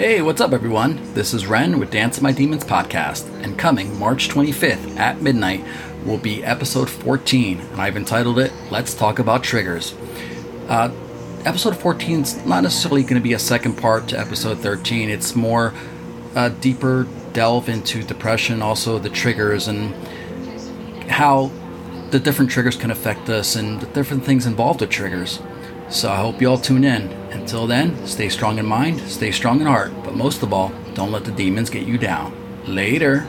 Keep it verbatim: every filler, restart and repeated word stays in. Hey, what's up everyone? This is Ren with Dance of My Demons Podcast, and coming March twenty-fifth at midnight will be episode fourteen, and I've entitled it, Let's Talk About Triggers. Uh, episode fourteen is not necessarily going to be a second part to episode thirteen. It's more a deeper delve into depression, also the triggers and how the different triggers can affect us and the different things involved with triggers. So I hope you all tune in. Until then, stay strong in mind, stay strong in heart, but most of all, don't let the demons get you down. Later.